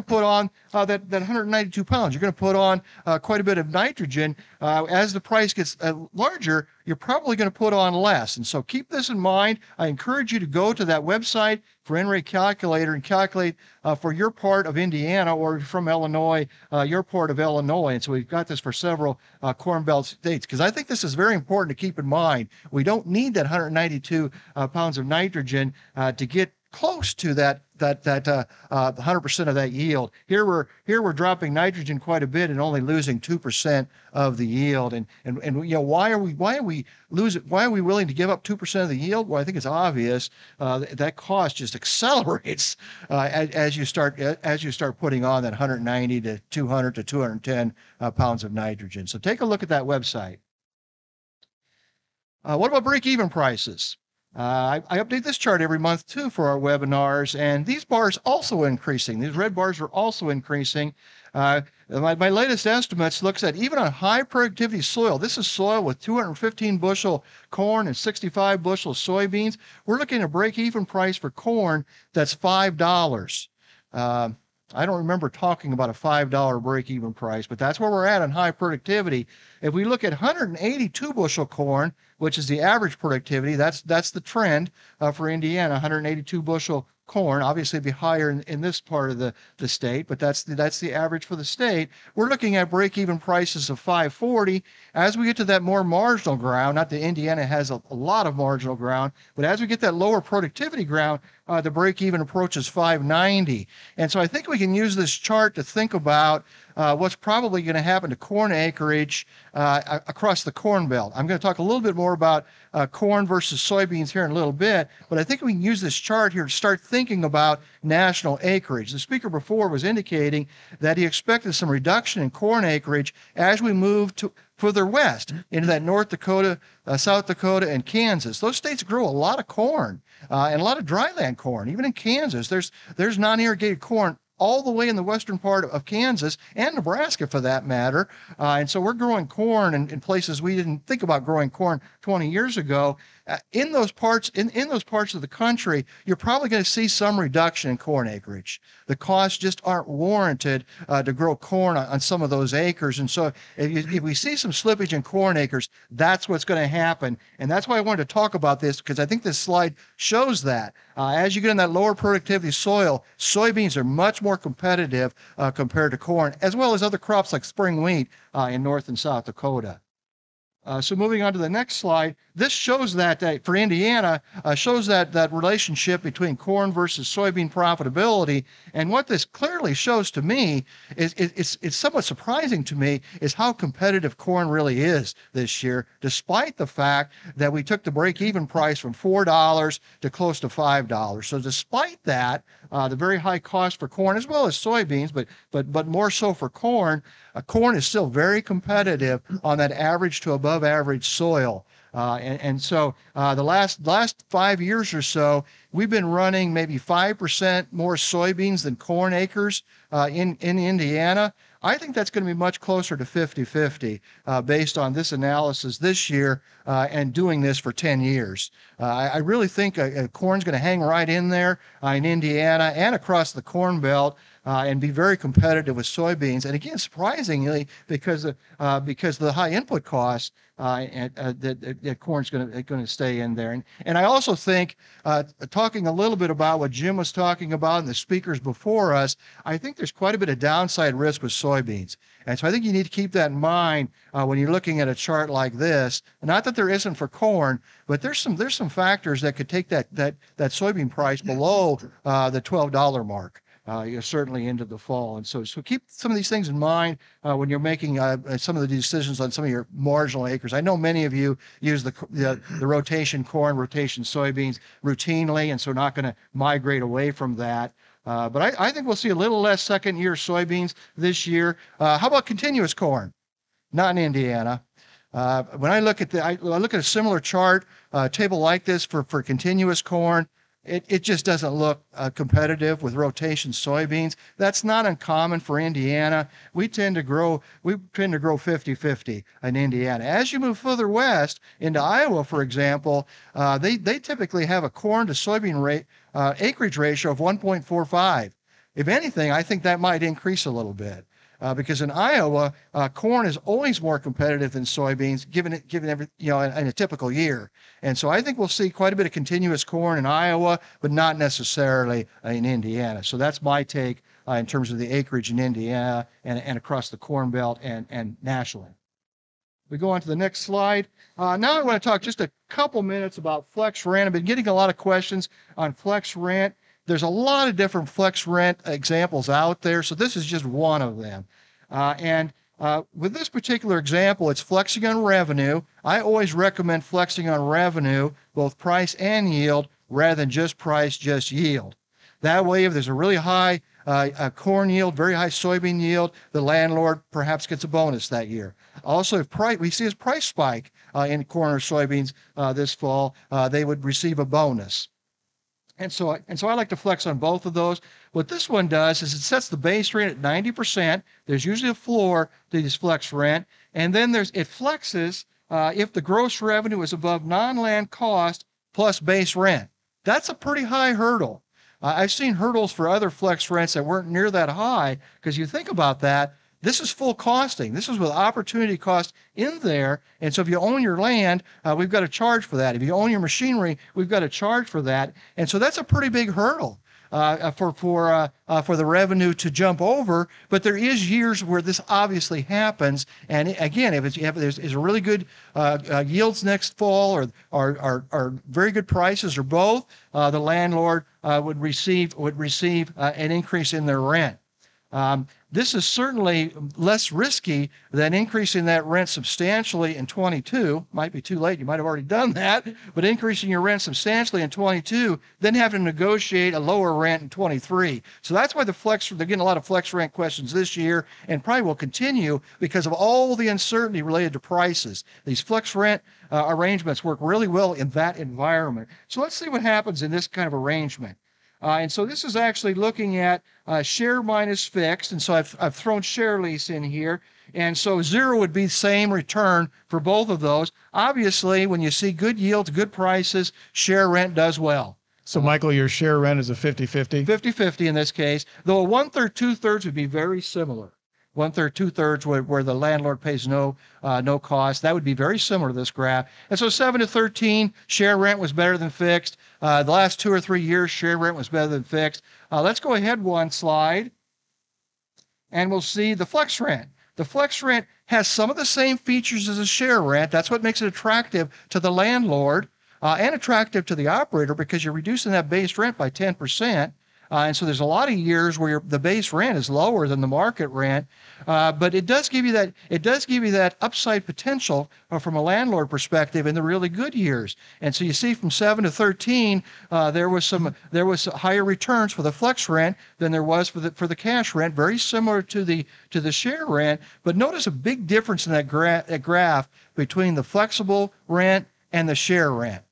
put on that 192 pounds. You're going to put on quite a bit of nitrogen. As the price gets larger, you're probably going to put on less. And so keep this in mind. I encourage you to go to that website for N rate calculator and calculate for your part of Indiana, or from Illinois, your part of Illinois. And so we've got this for several Corn Belt states, because I think this is very important to keep in mind. We don't need that 192 pounds of nitrogen to get close to that 100% of that yield. Here we're dropping nitrogen quite a bit and only losing 2% of the yield. And you know, why are we willing to give up 2% of the yield? Well, I think it's obvious that cost just accelerates as you start putting on that 190 to 200 to 210 pounds of nitrogen. So take a look at that website. What about break-even prices? I update this chart every month, too, for our webinars, and these bars also increasing. These red bars are also increasing. My latest estimates looks at even on high productivity soil. This is soil with 215 bushel corn and 65 bushel soybeans. We're looking at a break-even price for corn that's $5. I don't remember talking about a $5 break-even price, but that's where we're at on high productivity. If we look at 182 bushel corn, which is the average productivity, that's the trend for Indiana, 182 bushel corn. Obviously, it'd be higher in this part of the state, but that's the average for the state. We're looking at break-even prices of $5.40. As we get to that more marginal ground, not that Indiana has a lot of marginal ground, but as we get that lower productivity ground, the break-even approaches $5.90. And so I think we can use this chart to think about what's probably going to happen to corn acreage across the Corn Belt. I'm going to talk a little bit more about corn versus soybeans here in a little bit, but I think we can use this chart here to start thinking about national acreage. The speaker before was indicating that he expected some reduction in corn acreage as we move to further west into that North Dakota, South Dakota, and Kansas. Those states grow a lot of corn and a lot of dryland corn. Even in Kansas, there's non-irrigated corn all the way in the western part of Kansas and Nebraska, for that matter. And so we're growing corn in places we didn't think about growing corn 20 years ago. In those parts, in those parts of the country, you're probably going to see some reduction in corn acreage. The costs just aren't warranted to grow corn on some of those acres. And so if we see some slippage in corn acres, that's what's going to happen. And that's why I wanted to talk about this, because I think this slide shows that. As you get in that lower productivity soil, soybeans are much more competitive compared to corn, as well as other crops like spring wheat in North and South Dakota. So moving on to the next slide, this shows that for Indiana, shows that relationship between corn versus soybean profitability. And what this clearly shows to me is, it's somewhat surprising to me, is how competitive corn really is this year, despite the fact that we took the break-even price from $4 to close to $5. So despite that, the very high cost for corn, as well as soybeans, but more so for corn, corn is still very competitive on that average to above average soil. And so the last 5 years or so, we've been running maybe 5% more soybeans than corn acres in Indiana. I think that's going to be much closer to 50-50 based on this analysis this year and doing this for 10 years. I really think corn's going to hang right in there in Indiana and across the Corn Belt and be very competitive with soybeans. And again, surprisingly, because the high input costs, that corn's going to stay in there. And I also think, talking a little bit about what Jim was talking about and the speakers before us, I think there's quite a bit of downside risk with soybeans. And so I think you need to keep that in mind when you're looking at a chart like this. Not that there isn't for corn, but there's some factors that could take that soybean price below the $12 mark. You're certainly into the fall. And so keep some of these things in mind when you're making some of the decisions on some of your marginal acres. I know many of you use the rotation corn, rotation soybeans routinely, and so not going to migrate away from that. But I think we'll see a little less second-year soybeans this year. How about continuous corn? Not in Indiana. When I look at I look at a similar chart, table like this for continuous corn, it just doesn't look competitive with rotation soybeans. That's not uncommon for Indiana. We tend to grow 50-50 in Indiana. As you move further west into Iowa, for example, they typically have a corn to soybean rate acreage ratio of 1.45. If anything, I think that might increase a little bit. Because in Iowa, corn is always more competitive than soybeans, given every in a typical year, and so I think we'll see quite a bit of continuous corn in Iowa, but not necessarily in Indiana. So that's my take in terms of the acreage in Indiana and across the Corn Belt and nationally. We go on to the next slide. Now I want to talk just a couple minutes about flex rent. I've been getting a lot of questions on flex rent. There's a lot of different flex rent examples out there, so this is just one of them. And with this particular example, it's flexing on revenue. I always recommend flexing on revenue, both price and yield, rather than just price, just yield. That way, if there's a really high corn yield, very high soybean yield, the landlord perhaps gets a bonus that year. Also, if we see a price spike in corn or soybeans this fall, they would receive a bonus. And so I like to flex on both of those. What this one does is it sets the base rent at 90%. There's usually a floor to this flex rent. And then it flexes if the gross revenue is above non-land cost plus base rent. That's a pretty high hurdle. I've seen hurdles for other flex rents that weren't near that high, because you think about that, this is full costing. This is with opportunity cost in there. And so if you own your land, we've got to charge for that. If you own your machinery, we've got to charge for that. And so that's a pretty big hurdle for the revenue to jump over. But there is years where this obviously happens. And again, if there's a really good yields next fall or very good prices or both, the landlord would receive an increase in their rent. This is certainly less risky than increasing that rent substantially in 22. Might be too late, you might have already done that, but increasing your rent substantially in 22, then having to negotiate a lower rent in 23. So that's why they're getting a lot of flex rent questions this year and probably will continue because of all the uncertainty related to prices. These flex rent arrangements work really well in that environment. So let's see what happens in this kind of arrangement. And so this is actually looking at share minus fixed. And so I've thrown share lease in here. And so zero would be the same return for both of those. Obviously, when you see good yields, good prices, share rent does well. So, Michael, your share rent is a 50-50? 50-50 in this case, though a 1/3, 2/3 would be very similar. 1/3, 2/3 where the landlord pays no cost. That would be very similar to this graph. And so 7 to 13, share rent was better than fixed. The last 2 or 3 years, share rent was better than fixed. Let's go ahead one slide, and we'll see the flex rent. The flex rent has some of the same features as a share rent. That's what makes it attractive to the landlord and attractive to the operator because you're reducing that base rent by 10%. And so there's a lot of years where the base rent is lower than the market rent, but it does give you that upside potential from a landlord perspective in the really good years. And so you see from 7 to 13, there was higher returns for the flex rent than there was for the cash rent, very similar to the share rent. But notice a big difference in that graph between the flexible rent and the share rent.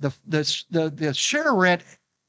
The share rent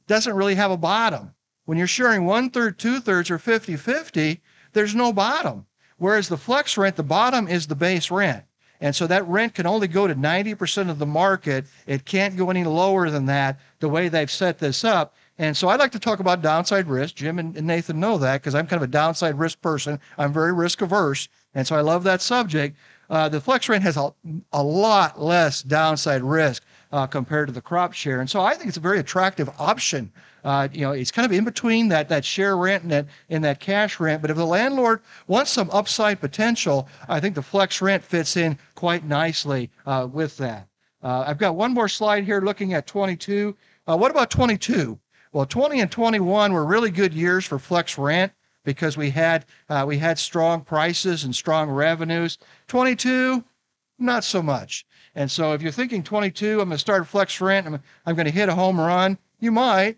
doesn't really have a bottom. When you're sharing 1/3, 2/3 or 50-50, there's no bottom. Whereas the flex rent, the bottom is the base rent. And so that rent can only go to 90% of the market. It can't go any lower than that, the way they've set this up. And so I like to talk about downside risk. Jim and Nathan know that because I'm kind of a downside risk person. I'm very risk averse. And so I love that subject. The flex rent has a lot less downside risk compared to the crop share. And so I think it's a very attractive option. It's kind of in between that share rent and that cash rent. But if the landlord wants some upside potential, I think the flex rent fits in quite nicely with that. I've got one more slide here looking at 22. What about 22? Well, 20 and 21 were really good years for flex rent because we had strong prices and strong revenues. 22, not so much. And so if you're thinking 22, I'm going to start flex rent, I'm going to hit a home run, you might,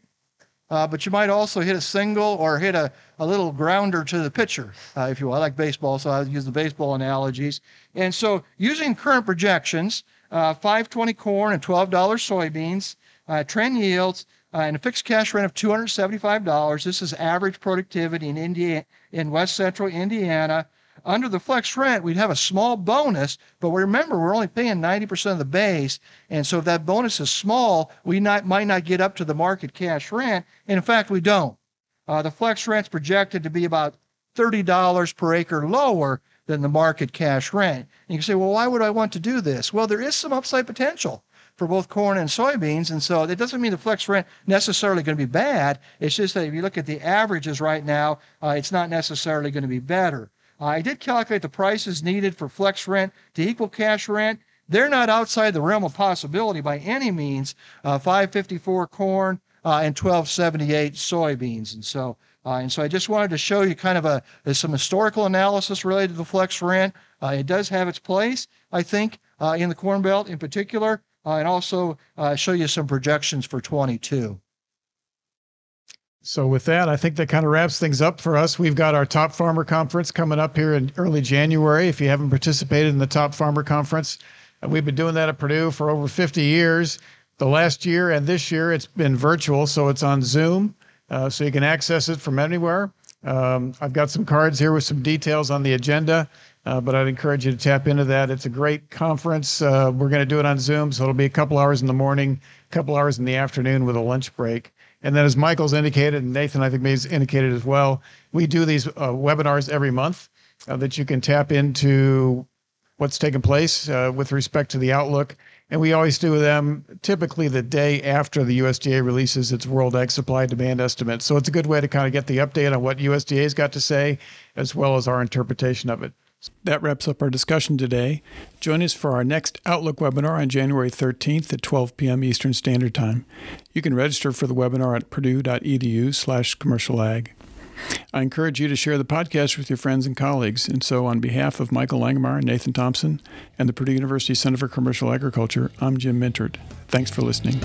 but you might also hit a single or hit a little grounder to the pitcher, if you will. I like baseball, so I'll use the baseball analogies. And so using current projections, $5.20 corn and $12 soybeans, trend yields, and a fixed cash rent of $275. This is average productivity in West Central Indiana. Under the flex rent, we'd have a small bonus, but remember, we're only paying 90% of the base. And so if that bonus is small, we might not get up to the market cash rent. And in fact, we don't. The flex rent's projected to be about $30 per acre lower than the market cash rent. And you can say, well, why would I want to do this? Well, there is some upside potential for both corn and soybeans. And so it doesn't mean the flex rent necessarily going to be bad. It's just that if you look at the averages right now, it's not necessarily going to be better. I did calculate the prices needed for flex rent to equal cash rent. They're not outside the realm of possibility by any means. $5.54 corn and $12.78 soybeans. And so I just wanted to show you kind of some historical analysis related to the flex rent. It does have its place, I think, in the Corn Belt in particular. And also show you some projections for 22. So with that, I think that kind of wraps things up for us. We've got our Top Farmer Conference coming up here in early January. If you haven't participated in the Top Farmer Conference, we've been doing that at Purdue for over 50 years. The last year and this year, it's been virtual, so it's on Zoom, so you can access it from anywhere. I've got some cards here with some details on the agenda. But I'd encourage you to tap into that. It's a great conference. We're going to do it on Zoom, so it'll be a couple hours in the morning, a couple hours in the afternoon with a lunch break. And then as Michael's indicated, and Nathan, I think, has indicated as well, we do these webinars every month that you can tap into what's taking place with respect to the outlook. And we always do them typically the day after the USDA releases its World egg Supply Demand estimate. So it's a good way to kind of get the update on what USDA's got to say, as well as our interpretation of it. That wraps up our discussion today. Join us for our next Outlook webinar on January 13th at 12 p.m. Eastern Standard Time. You can register for the webinar at purdue.edu/commercialag. I encourage you to share the podcast with your friends and colleagues. And so on behalf of Michael Langemeier, Nathan Thompson, and the Purdue University Center for Commercial Agriculture, I'm Jim Mintert. Thanks for listening.